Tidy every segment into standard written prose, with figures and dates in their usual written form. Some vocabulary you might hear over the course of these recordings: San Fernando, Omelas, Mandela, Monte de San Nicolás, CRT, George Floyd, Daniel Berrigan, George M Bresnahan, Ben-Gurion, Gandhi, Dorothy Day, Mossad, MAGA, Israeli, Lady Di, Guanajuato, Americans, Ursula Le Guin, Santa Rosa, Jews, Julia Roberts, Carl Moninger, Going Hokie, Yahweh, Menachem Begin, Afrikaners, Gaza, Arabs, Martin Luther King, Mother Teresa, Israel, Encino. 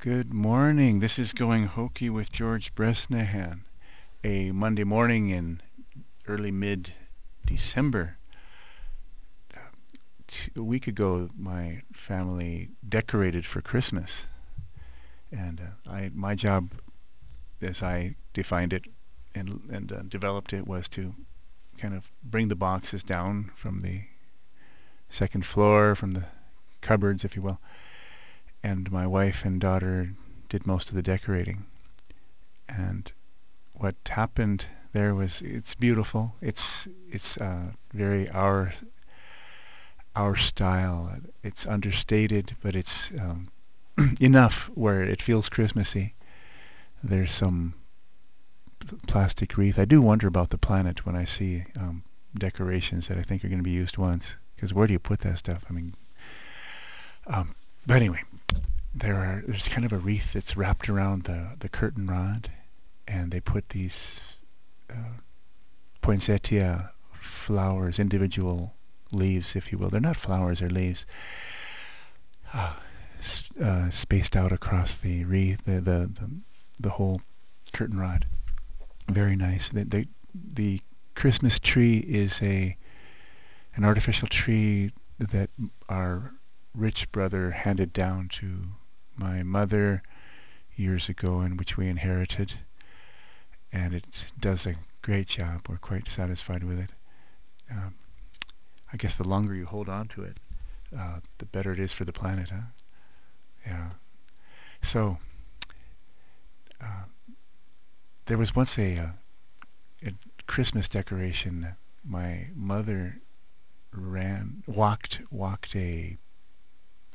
Good morning. This is Going Hokie with George Bresnahan, a Monday morning in early mid-December. A week ago, my family decorated for Christmas, and my job, as I defined it and developed it, was to kind of bring the boxes down from the second floor, from the cupboards, if you will. And my wife and daughter did most of the decorating. And what happened there was, it's beautiful. It's very our style. It's understated, but it's enough where it feels Christmassy. There's some plastic wreath. I do wonder about the planet when I see decorations that I think are going to be used once. Because where do you put that stuff? I mean, but anyway, there's kind of a wreath that's wrapped around the curtain rod, and they put these poinsettia flowers, individual leaves, if you will. They're not flowers, they're leaves, spaced out across the wreath, the whole curtain rod. Very nice. The Christmas tree is an artificial tree that our rich brother handed down to my mother years ago, and which we inherited, and it does a great job. We're quite satisfied with it. I guess the longer you hold on to it, the better it is for the planet, huh? Yeah. So there was once a Christmas decoration. My mother walked a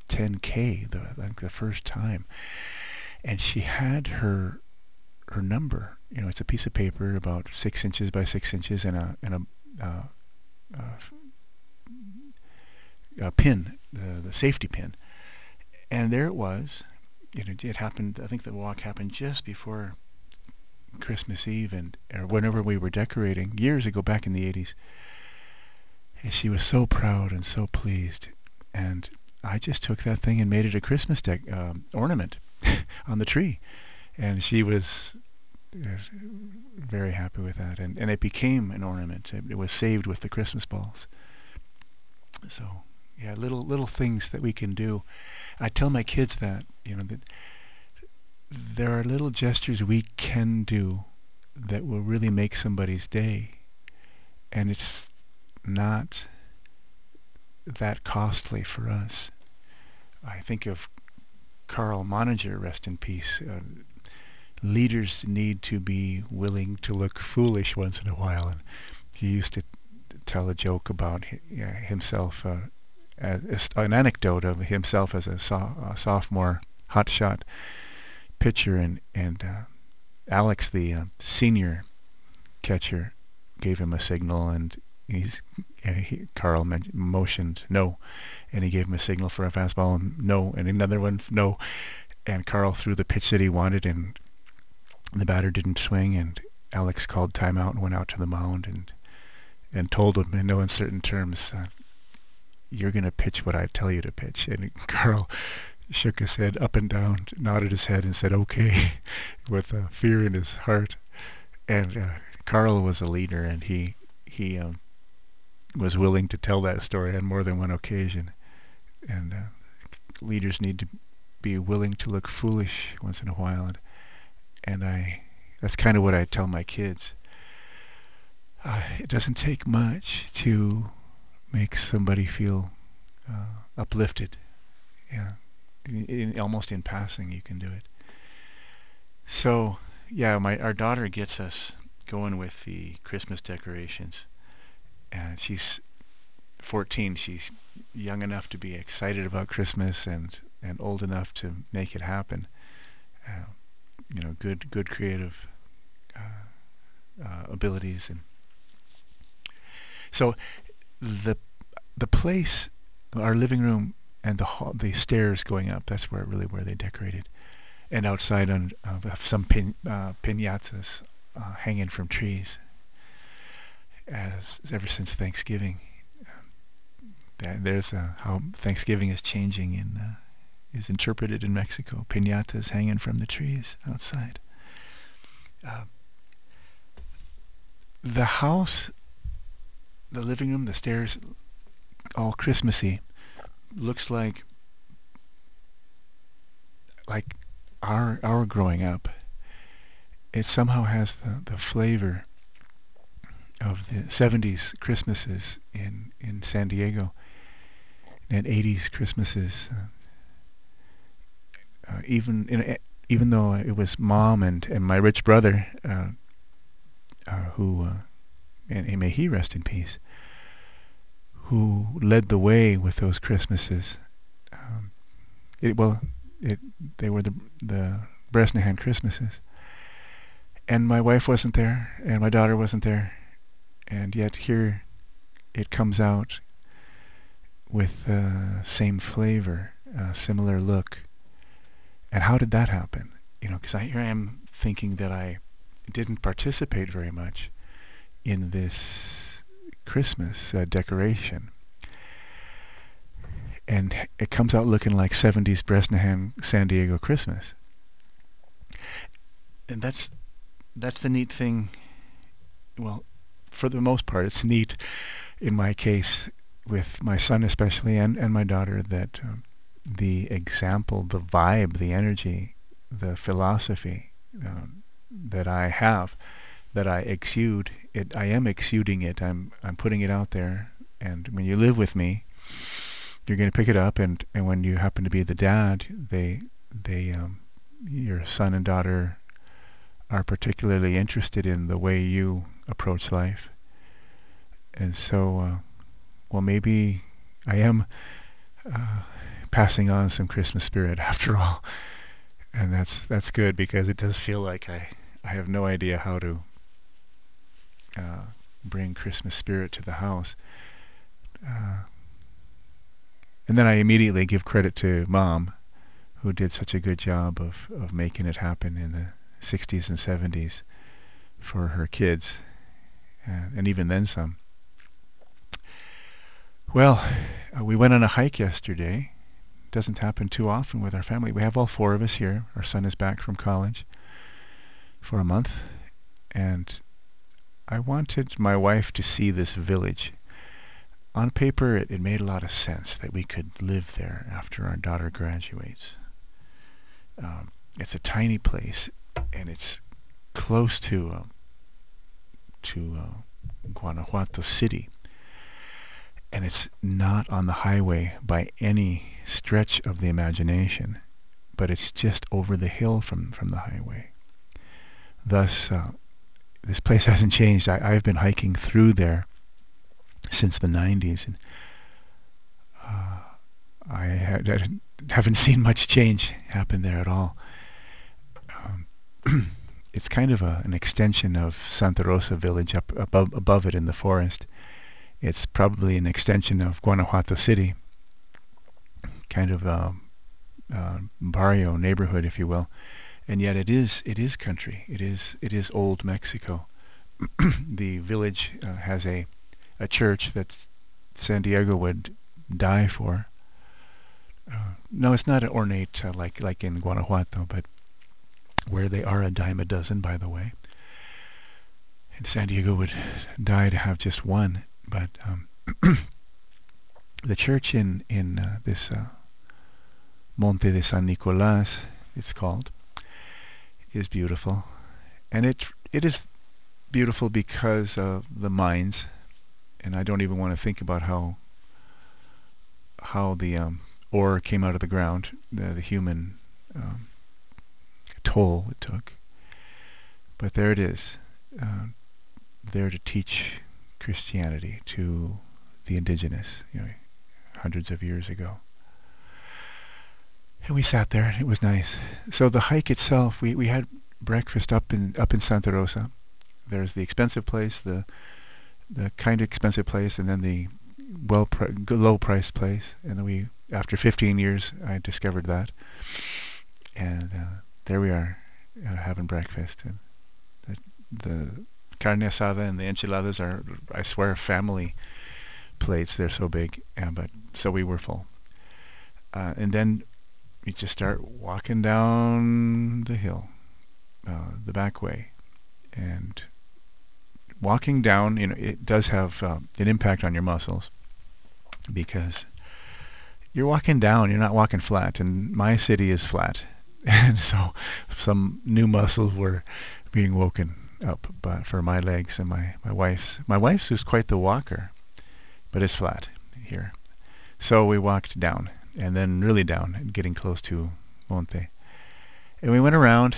10K, the first time, and she had her number. You know, it's a piece of paper about 6 inches by 6 inches, and a pin, the safety pin, and there it was. You know, it happened. I think the walk happened just before Christmas Eve, or whenever we were decorating years ago, back in the 80s. And she was so proud and so pleased, and I just took that thing and made it a Christmas ornament on the tree, and she was very happy with that, and it became an ornament. It was saved with the Christmas balls. So yeah, little things that we can do. I tell my kids that, you know, that there are little gestures we can do that will really make somebody's day, and it's not that costly for us. I think of Carl Moninger, rest in peace. Leaders need to be willing to look foolish once in a while. And he used to tell a joke about himself, an anecdote of himself as a sophomore hotshot pitcher, and Alex, the senior catcher, gave him a signal, and Carl motioned no, and he gave him a signal for a fastball, and no, and another one, no, and Carl threw the pitch that he wanted, and the batter didn't swing, and Alex called timeout and went out to the mound and told him in no uncertain terms, you're going to pitch what I tell you to pitch. And Carl shook his head up and down, nodded his head, and said okay with fear in his heart. And Carl was a leader, and he was willing to tell that story on more than one occasion. And leaders need to be willing to look foolish once in a while, and that's kind of what I tell my kids. It doesn't take much to make somebody feel uplifted. Yeah, almost in passing you can do it. So yeah, our daughter gets us going with the Christmas decorations. And she's 14. She's young enough to be excited about Christmas, and old enough to make it happen. You know, good creative abilities. And so the place, our living room, and the stairs going up. That's where they decorated, and outside on some piñatas hanging from trees. As ever since Thanksgiving, there's how Thanksgiving is changing is interpreted in Mexico. Piñatas hanging from the trees outside. The house, the living room, the stairs, all Christmassy, looks like our growing up. It somehow has the flavor of the 70s Christmases in San Diego, and 80s Christmases. Even though it was Mom and my rich brother, who, and may he rest in peace, who led the way with those Christmases. They were the Bresnahan Christmases. And my wife wasn't there, and my daughter wasn't there, and yet here it comes out with the same flavor, similar look. And how did that happen? You know, because here I am thinking that I didn't participate very much in this Christmas decoration. And it comes out looking like 70s Bresnahan San Diego Christmas. And that's the neat thing. Well, for the most part, it's neat in my case with my son especially and my daughter that the example, the vibe, the energy, the philosophy that I have, that I exude, I am exuding it. I'm putting it out there. And when you live with me, you're going to pick it up. And when you happen to be the dad, your son and daughter are particularly interested in the way you approach life. And so, well, maybe I am passing on some Christmas spirit after all. And that's good, because it does feel like I have no idea how to bring Christmas spirit to the house. And then I immediately give credit to Mom, who did such a good job of making it happen in the 60s and 70s for her kids, and even then some. Well, we went on a hike yesterday. Doesn't happen too often with our family. We have all four of us here. Our son is back from college for a month, and I wanted my wife to see this village. On paper, it made a lot of sense that we could live there after our daughter graduates. It's a tiny place, and it's close to Guanajuato City, and it's not on the highway by any stretch of the imagination, but it's just over the hill from the highway. Thus, this place hasn't changed. I've been hiking through there since the 90s, and I haven't seen much change happen there at all. It's kind of an extension of Santa Rosa village up above it in the forest. It's probably an extension of Guanajuato City, kind of a barrio neighborhood, if you will, and yet it is country. It is old Mexico. The village has a church that San Diego would die for. No, it's not an ornate like in Guanajuato, but where they are $10 a dozen, by the way. And San Diego would die to have just one. But the church in this Monte de San Nicolás, it's called, is beautiful. And it is beautiful because of the mines. And I don't even want to think about how the ore came out of the ground, the human toll it took. But there it is, there to teach Christianity to the indigenous, hundreds of years ago. And we sat there, and it was nice. So the hike itself, we had breakfast up in Santa Rosa. There's the expensive place, the kind of expensive place, and then the low-priced place. And then we, after 15 years, I discovered that. And there we are, having breakfast. And the carne asada and the enchiladas are, I swear, family plates. They're so big. So we were full. And then you just start walking down the hill, the back way, and walking down, you know, it does have an impact on your muscles, because you're walking down, you're not walking flat, and my city is flat, and so some new muscles were being woken up, but for my legs and my wife's. My wife's who's quite the walker, but it's flat here. So we walked down, and then really down, and getting close to Monte. And we went around,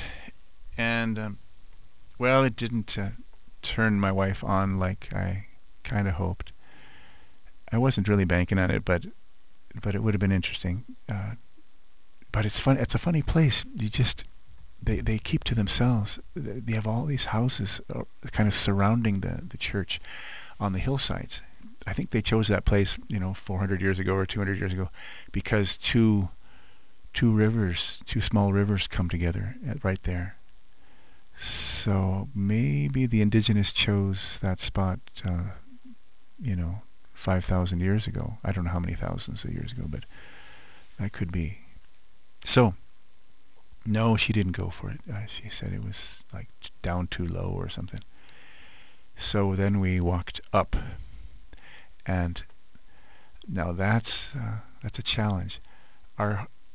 and, well, it didn't turn my wife on like I kind of hoped. I wasn't really banking on it, but it would have been interesting. But it's fun. It's a funny place. You just... They keep to themselves. They have all these houses kind of surrounding the church on the hillsides. I think they chose that place, you know, 400 years ago or 200 years ago, because two small rivers come together right there. So maybe the indigenous chose that spot, you know, 5,000 years ago. I don't know how many thousands of years ago, but that could be. So... No, she didn't go for it. She said it was like down too low or something. So then we walked up, and now that's a challenge.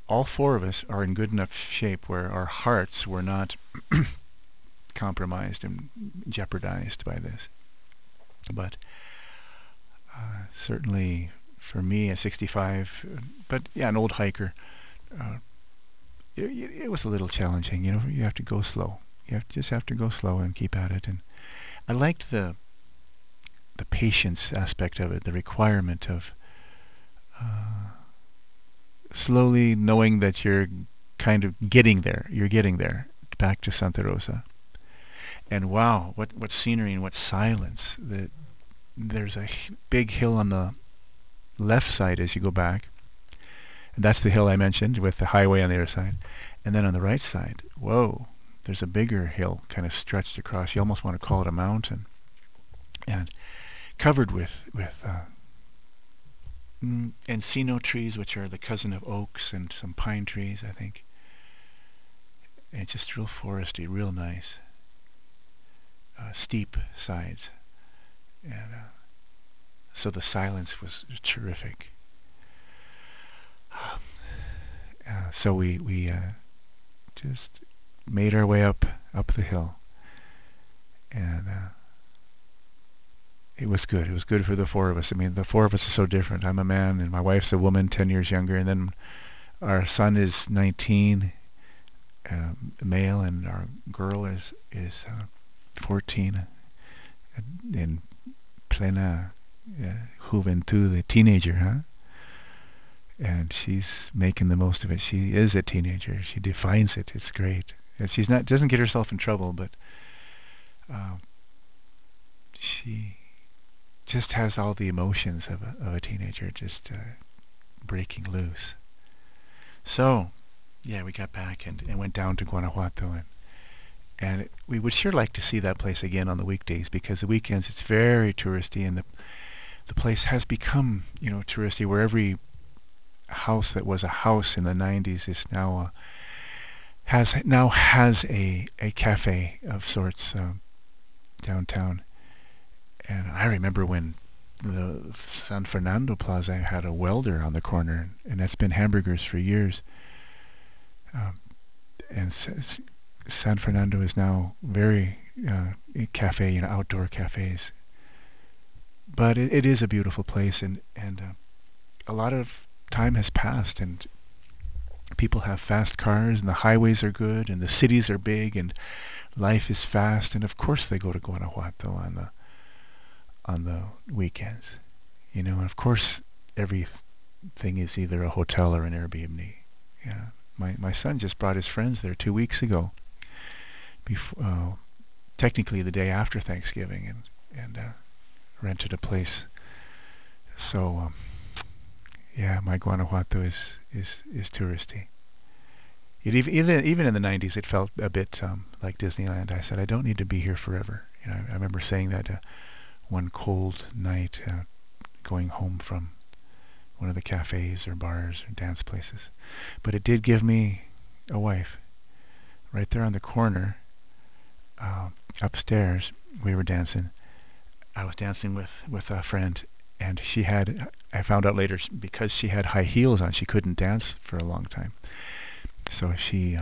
All four of us are in good enough shape where our hearts were not compromised and jeopardized by this. But certainly for me at 65, but yeah, an old hiker. It was a little challenging, you know. You have to go slow. You just have to go slow and keep at it. And I liked the patience aspect of it, the requirement of slowly knowing that you're kind of getting there. You're getting there, back to Santa Rosa. And wow, what scenery and what silence! There's a big hill on the left side as you go back. That's the hill I mentioned with the highway on the other side. And then on the right side, whoa, there's a bigger hill kind of stretched across. You almost want to call it a mountain. And covered with Encino trees, which are the cousin of oaks, and some pine trees, I think. And it's just real foresty, real nice. Steep sides. And so the silence was terrific. So we just made our way up the hill, and it was good. It was good for the four of us. I mean, the four of us are so different. I'm a man, and my wife's a woman, 10 years younger, and then our son is 19, male, and our girl is 14, in plena juventud, teenager, huh? And she's making the most of it. She is a teenager. She defines it. It's great. And she's not doesn't get herself in trouble, but she just has all the emotions of a teenager, just breaking loose. So, yeah, we got back and went down to Guanajuato, and we would sure like to see that place again on the weekdays, because the weekends it's very touristy, and the place has become, you know, touristy, where every house that was a house in the 90s is now has a cafe of sorts downtown. And I remember when the San Fernando Plaza had a welder on the corner, and that's been hamburgers for years. And San Fernando is now very cafe, you know, outdoor cafes. But it is a beautiful place, and a lot of time has passed, and people have fast cars, and the highways are good, and the cities are big, and life is fast, and of course they go to Guanajuato on the weekends, you know. And of course everything is either a hotel or an Airbnb. Yeah, my son just brought his friends there 2 weeks ago, before technically the day after Thanksgiving, and rented a place. So yeah, my Guanajuato is touristy. It even in the 90s, it felt a bit like Disneyland. I said, I don't need to be here forever. You know, I remember saying that one cold night, going home from one of the cafes or bars or dance places. But it did give me a wife. Right there on the corner, upstairs, we were dancing. I was dancing with a friend, and she had, I found out later, because she had high heels on, she couldn't dance for a long time. So she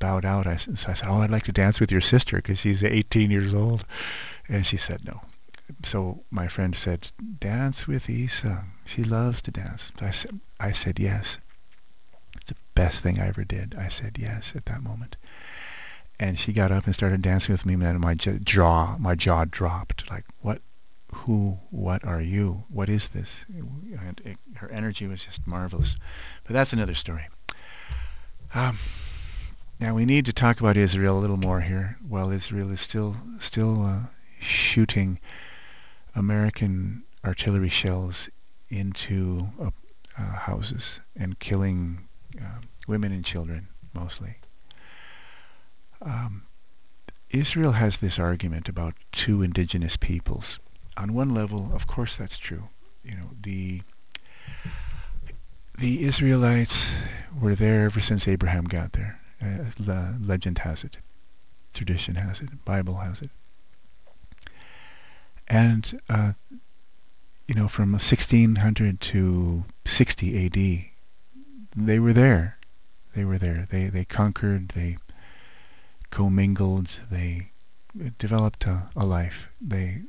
bowed out. So I said, oh, I'd like to dance with your sister because she's 18 years old. And she said no. So my friend said, dance with Isa. She loves to dance. So I said yes. It's the best thing I ever did. I said yes at that moment. And she got up and started dancing with me, and my jaw dropped. Like, what? Who? What are you? What is this? And her energy was just marvelous. But that's another story. Now we need to talk about Israel a little more here. While Israel is still shooting American artillery shells into houses and killing women and children, mostly. Israel has this argument about two indigenous peoples. On one level, of course, that's true. You know, the Israelites were there ever since Abraham got there. Legend has it, tradition has it, Bible has it. And, you know, from 1600 to 60 A.D., they were there. They were there. They conquered, they commingled, they developed a life. They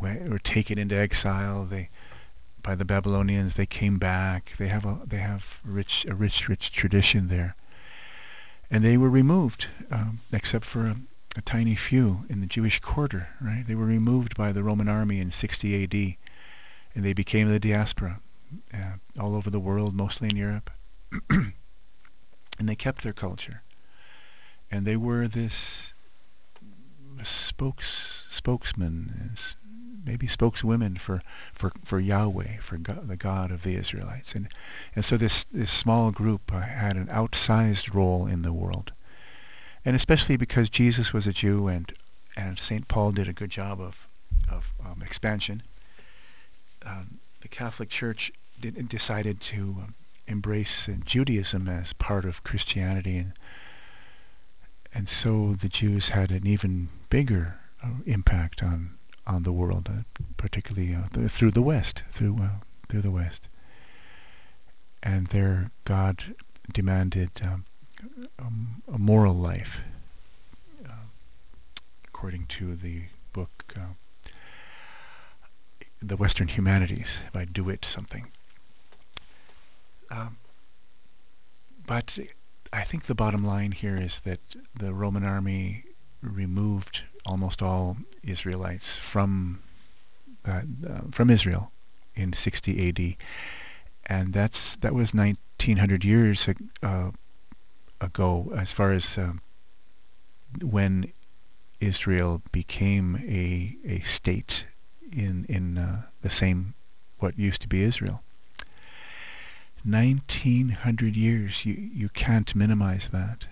were taken into exile. By the Babylonians, they came back. They have a rich tradition there. And they were removed, except for a tiny few in the Jewish quarter, right? They were removed by the Roman army in 60 AD, and they became the diaspora all over the world, mostly in Europe. And they kept their culture. And they were this spokesman, maybe spokeswomen for Yahweh, for God, the God of the Israelites. And so this small group had an outsized role in the world. And especially because Jesus was a Jew, and St. Paul did a good job of expansion, the Catholic Church decided to embrace Judaism as part of Christianity. And so the Jews had an even bigger impact on the world, particularly through the West. And their God demanded a moral life, according to the book The Western Humanities by DeWitt something. But I think the bottom line here is that the Roman army removed almost all Israelites from Israel in 60 AD, and that was 1900 years ago, as far as when Israel became a state in the same what used to be Israel. 1900 years. You can't minimize that.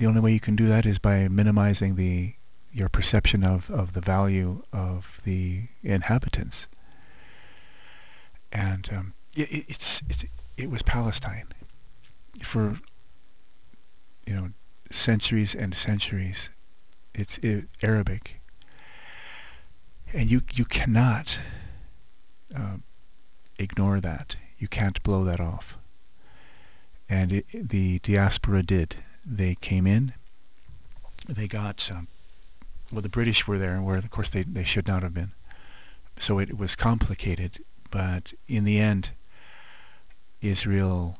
The only way you can do that is by minimizing your perception of the value of the inhabitants. And it was Palestine for, you know, centuries and centuries. It's Arabic, and you cannot ignore that. You can't blow that off. And the diaspora did. They came in. They got. Well, the British were there, where, of course, they should not have been. So it was complicated, but in the end, Israel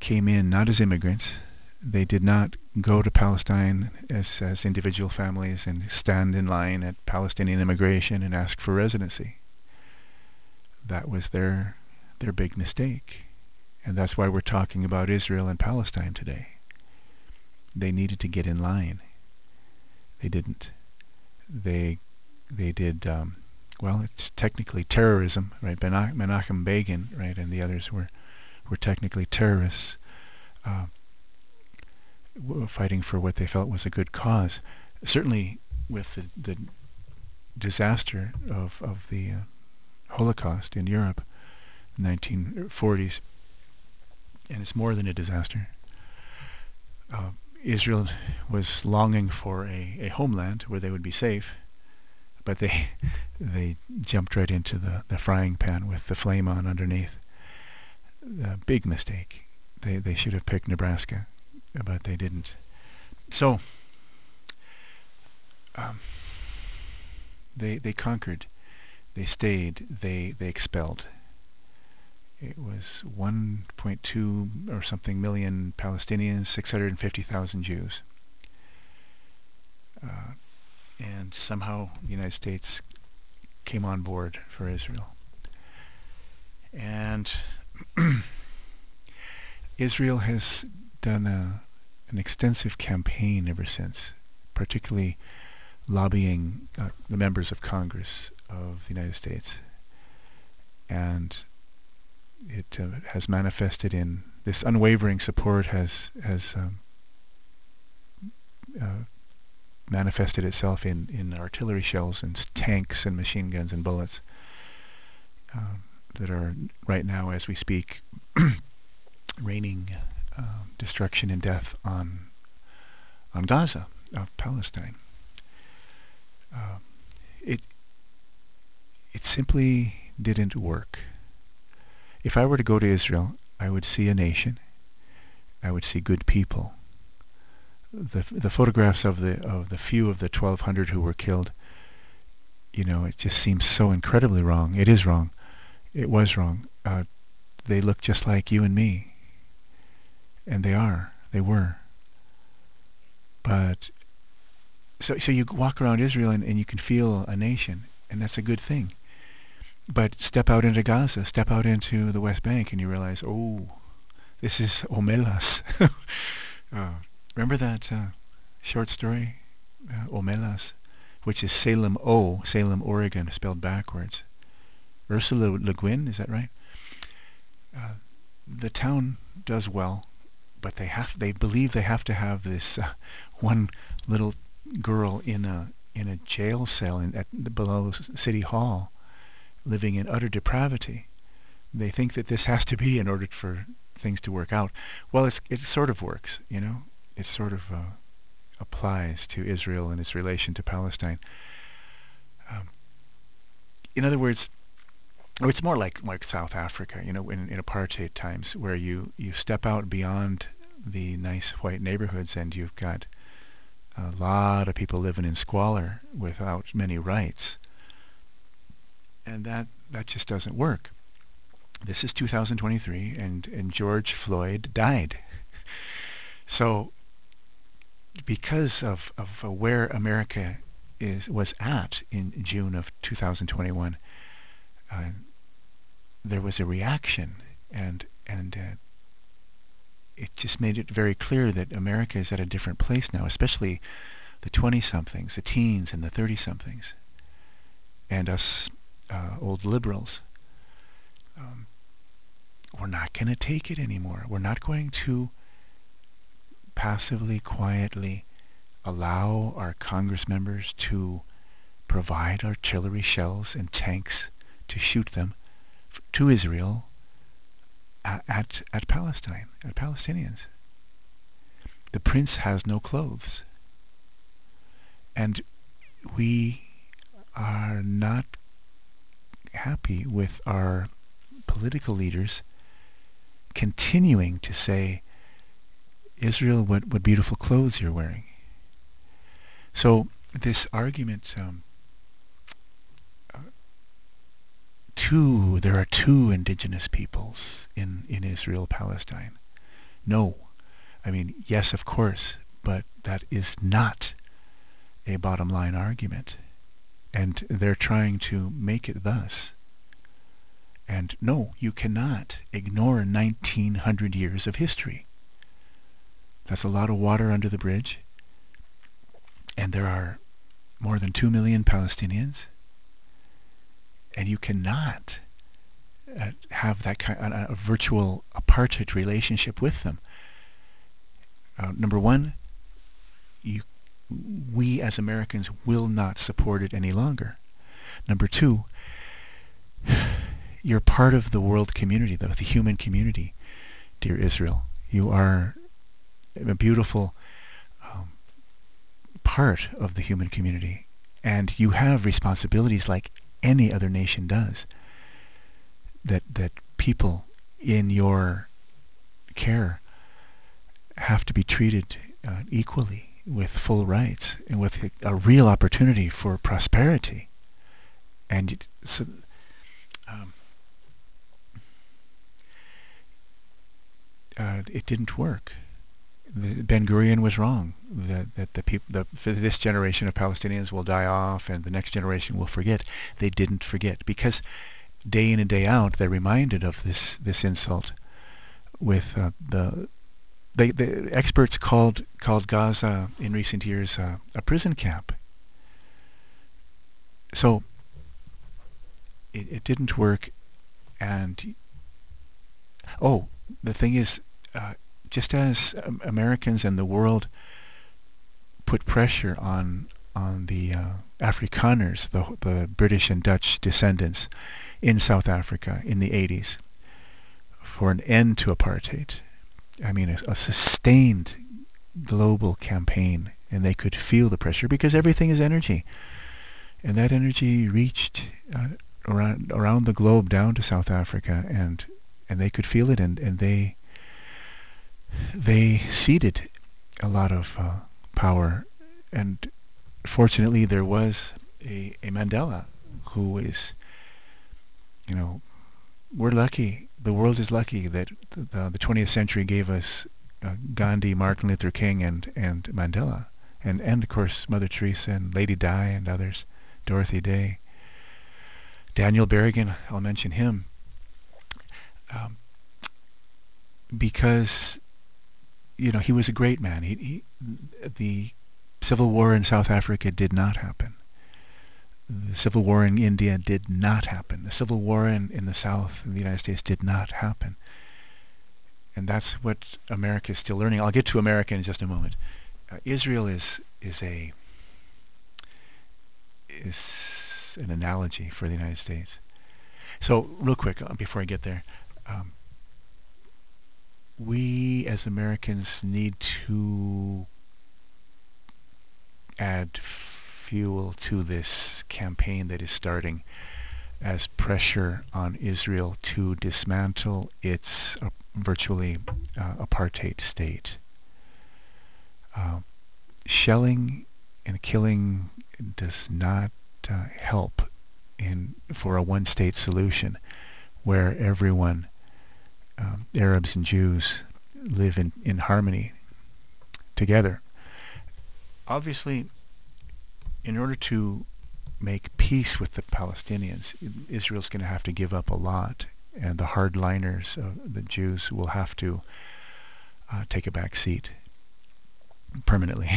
came in not as immigrants. They did not go to Palestine as individual families and stand in line at Palestinian immigration and ask for residency. That was their big mistake. And that's why we're talking about Israel and Palestine today. They needed to get in line. They didn't. They did, well, it's technically terrorism, right? Menachem Begin, right, and the others were technically terrorists, fighting for what they felt was a good cause. Certainly with the disaster of the Holocaust in Europe, 1940s, and it's more than a disaster. Israel was longing for a homeland where they would be safe, but they jumped right into the frying pan with the flame on underneath. A big mistake. They should have picked Nebraska, but they didn't. So they conquered, they stayed, they expelled. It was 1.2 or something million Palestinians, 650,000 Jews. And somehow the United States came on board for Israel. And Israel has done an extensive campaign ever since, particularly lobbying the members of Congress of the United States. And it has manifested in this unwavering support, has manifested itself in artillery shells and tanks and machine guns and bullets that are right now, as we speak, raining destruction and death on Gaza, of Palestine. It simply didn't work. If I were to go to Israel, I would see a nation. I would see good people. The photographs of the few of the 1,200 who were killed, it just seems so incredibly wrong. It is wrong. It was wrong. They look just like you and me. And they are. They were. But so you walk around Israel and you can feel a nation, and that's a good thing. But step out into Gaza, step out into the West Bank, and you realize, this is Omelas. Remember that short story, Omelas, which is Salem, Oregon, spelled backwards. Ursula Le Guin, is that right? The town does well, but they believe they have to have this one little girl in a jail cell below City Hall, living in utter depravity. They think that this has to be in order for things to work out. Well, it sort of works, It sort of applies to Israel and its relation to Palestine. In other words, it's more like South Africa, in apartheid times, where you step out beyond the nice white neighborhoods and you've got a lot of people living in squalor without many rights. And that just doesn't work. This is 2023, and George Floyd died. So because of where America was at in June of 2021, there was a reaction, and it just made it very clear that America is at a different place now, especially the 20-somethings, the teens, and the 30-somethings, and us old liberals. We're not going to take it anymore. We're not going to passively, quietly allow our Congress members to provide artillery shells and tanks to shoot them to Israel at Palestine, at Palestinians. The prince has no clothes. And we are not happy with our political leaders continuing to say, Israel, what beautiful clothes you're wearing. So this argument, there are two indigenous peoples in Israel, Palestine. No. I mean, yes, of course, but that is not a bottom line argument. And they're trying to make it thus. And no, you cannot ignore 1,900 years of history. That's a lot of water under the bridge. And there are more than 2 million Palestinians. And you cannot have that kind of a virtual apartheid relationship with them. Number one, we as Americans will not support it any longer. Number two, You're part of the world community, though, the human community, dear Israel. You are a beautiful part of the human community, and you have responsibilities like any other nation does, that people in your care have to be treated equally, with full rights, and with a real opportunity for prosperity. And so, it didn't work. Ben-Gurion was wrong, that this generation of Palestinians will die off and the next generation will forget. They didn't forget, because day in and day out they're reminded of this insult. With the experts called Gaza in recent years a prison camp. So it didn't work. And the thing is, just as Americans and the world put pressure on the Afrikaners, the British and Dutch descendants in South Africa in the 80s, for an end to apartheid. I mean, a sustained global campaign, and they could feel the pressure because everything is energy, and that energy reached around the globe down to South Africa, and they could feel it, and they ceded a lot of power. And fortunately, there was a Mandela who is, we're lucky. The world is lucky that the 20th century gave us Gandhi, Martin Luther King, and Mandela, and of course Mother Teresa and Lady Di and others, Dorothy Day, Daniel Berrigan. I'll mention him because he was a great man. The Civil War in South Africa did not happen. The Civil War in India did not happen. The Civil War in the South, in the United States, did not happen. And that's what America is still learning. I'll get to America in just a moment. Israel is an analogy for the United States. So, real quick, before I get there, we as Americans need to add fuel to this campaign that is starting as pressure on Israel to dismantle its virtually apartheid state. Shelling and killing does not help for a one-state solution where everyone, Arabs and Jews, live in harmony together. Obviously, in order to make peace with the Palestinians, Israel's going to have to give up a lot, and the hardliners, the Jews, will have to take a back seat permanently.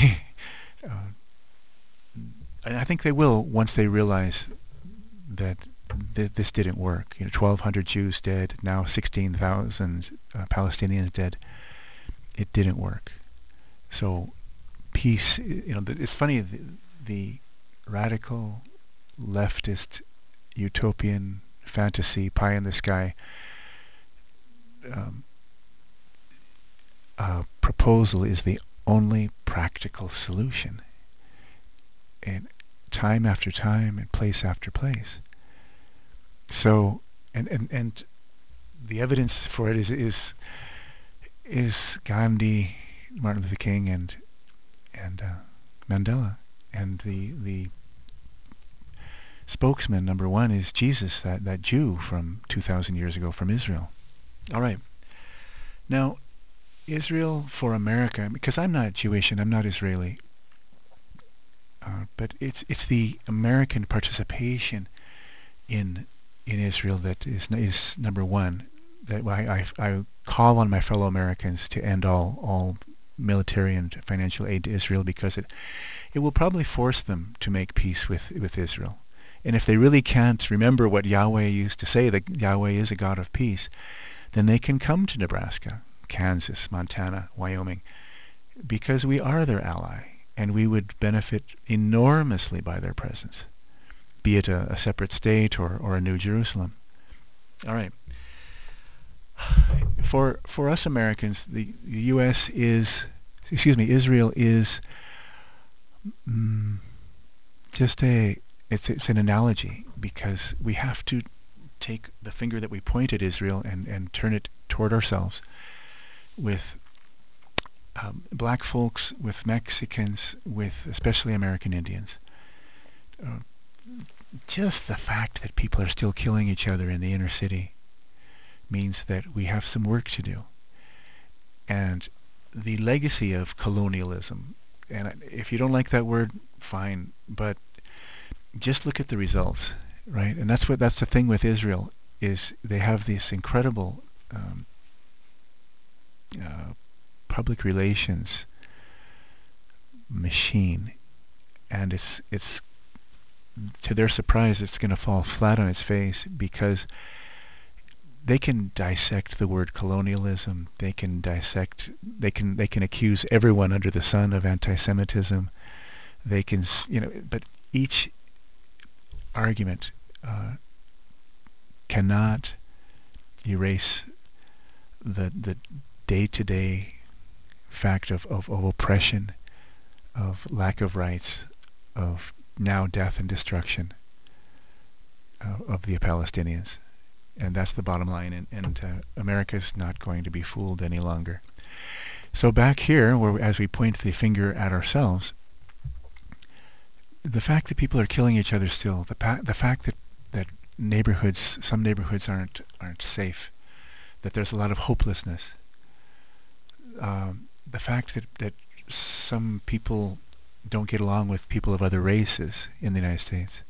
And I think they will once they realize that this didn't work. 1,200 Jews dead, now 16,000 Palestinians dead. It didn't work. So peace, it's funny. The radical leftist utopian fantasy pie in the sky proposal is the only practical solution, and time after time and place after place. So and the evidence for it is Gandhi, Martin Luther King, and Mandela. And the spokesman number one is Jesus, that Jew from 2,000 years ago from Israel. All right. Now, Israel for America, because I'm not Jewish and I'm not Israeli, but it's the American participation in Israel that is number one. That I call on my fellow Americans to end all military and financial aid to Israel, because it will probably force them to make peace with Israel. And if they really can't remember what Yahweh used to say, that Yahweh is a God of peace, then they can come to Nebraska, Kansas, Montana, Wyoming, because we are their ally, and we would benefit enormously by their presence, be it a separate state or a New Jerusalem. All right. For us Americans, the U.S. is, excuse me, Israel is just a, it's an analogy, because we have to take the finger that we point at Israel and turn it toward ourselves with black folks, with Mexicans, with especially American Indians. Just the fact that people are still killing each other in the inner city means that we have some work to do. And the legacy of colonialism, and if you don't like that word, fine, but just look at the results, right? And that's what, that's the thing with Israel, is they have this incredible public relations machine, and it's to their surprise, it's going to fall flat on its face, because they can dissect the word colonialism. They can dissect. They can accuse everyone under the sun of anti-Semitism. They can, you know, but each argument cannot erase the day-to-day fact of oppression, of lack of rights, of now death and destruction of the Palestinians. And that's the bottom line, and America's not going to be fooled any longer. So back here, where as we point the finger at ourselves, the fact that people are killing each other still, the fact that neighborhoods, some neighborhoods aren't safe, that there's a lot of hopelessness, the fact that some people don't get along with people of other races in the United States,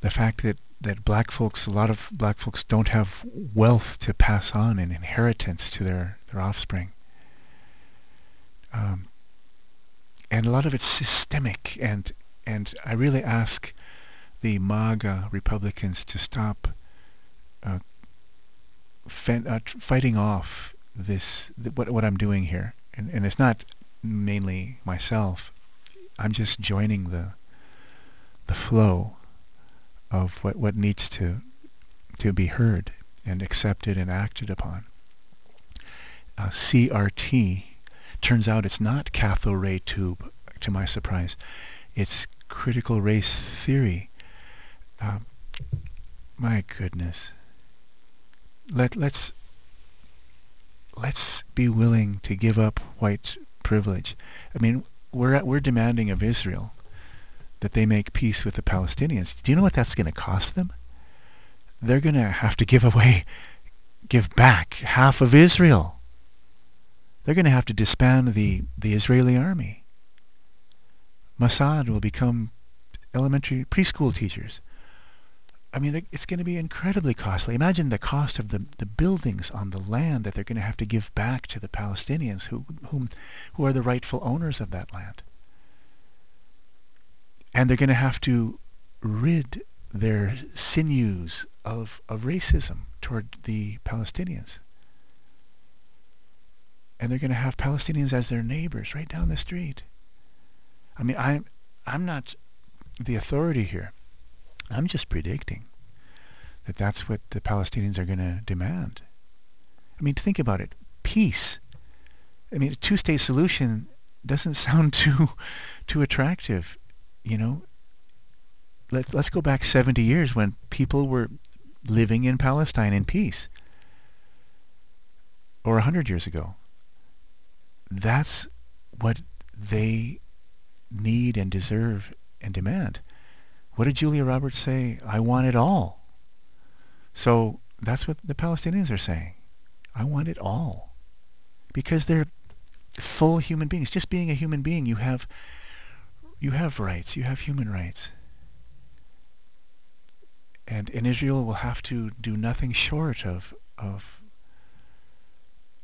the fact that black folks, a lot of black folks don't have wealth to pass on and inheritance to their offspring. And a lot of it's systemic, and I really ask the MAGA Republicans to stop fighting off this, what I'm doing here. And it's not mainly myself. I'm just joining the flow of what needs to be heard and accepted and acted upon. CRT, turns out it's not cathode ray tube, to my surprise. It's critical race theory. My goodness. Let's be willing to give up white privilege. I mean, we're demanding of Israel that they make peace with the Palestinians. Do you know what that's going to cost them? They're going to have to give back half of Israel. They're going to have to disband the Israeli army. Mossad will become elementary preschool teachers. I mean, it's going to be incredibly costly. Imagine the cost of the buildings on the land that they're going to have to give back to the Palestinians who are the rightful owners of that land. And they're going to have to rid their sinews of racism toward the Palestinians. And they're going to have Palestinians as their neighbors right down the street. I mean, I'm not the authority here. I'm just predicting that that's what the Palestinians are going to demand. I mean, think about it. Peace. I mean, a two-state solution doesn't sound too attractive. You know, let's go back 70 years when people were living in Palestine in peace, or 100 years ago. That's what they need and deserve and demand. What did Julia Roberts say? I want it all. So that's what the Palestinians are saying. I want it all. Because they're full human beings. Just being a human being, you have rights, you have human rights. And Israel will have to do nothing short of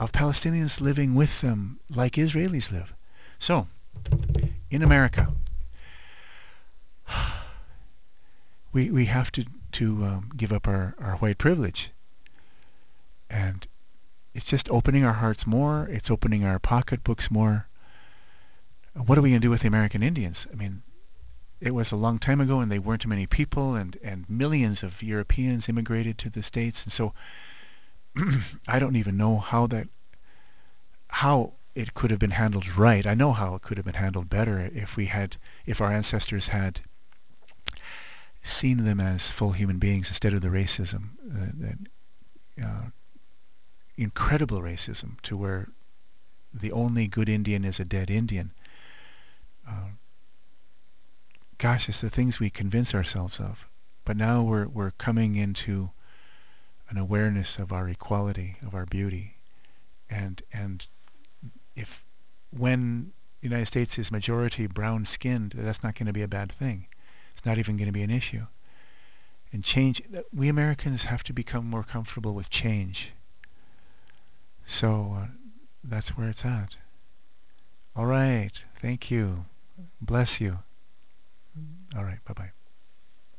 Palestinians living with them like Israelis live. So, in America, we have to give up our white privilege. And it's just opening our hearts more, it's opening our pocketbooks more. What are we going to do with the American Indians? I mean, it was a long time ago and they weren't many people, and millions of Europeans immigrated to the States, and so I don't even know how it could have been handled right. I know how it could have been handled better if our ancestors had seen them as full human beings instead of the racism, incredible racism, to where the only good Indian is a dead Indian. Gosh, it's the things we convince ourselves of. But now we're coming into an awareness of our equality, of our beauty, and when the United States is majority brown-skinned, that's not going to be a bad thing. It's not even going to be an issue. And change, we Americans have to become more comfortable with change. So that's where it's at. All right, thank you. Bless you. All right, bye-bye.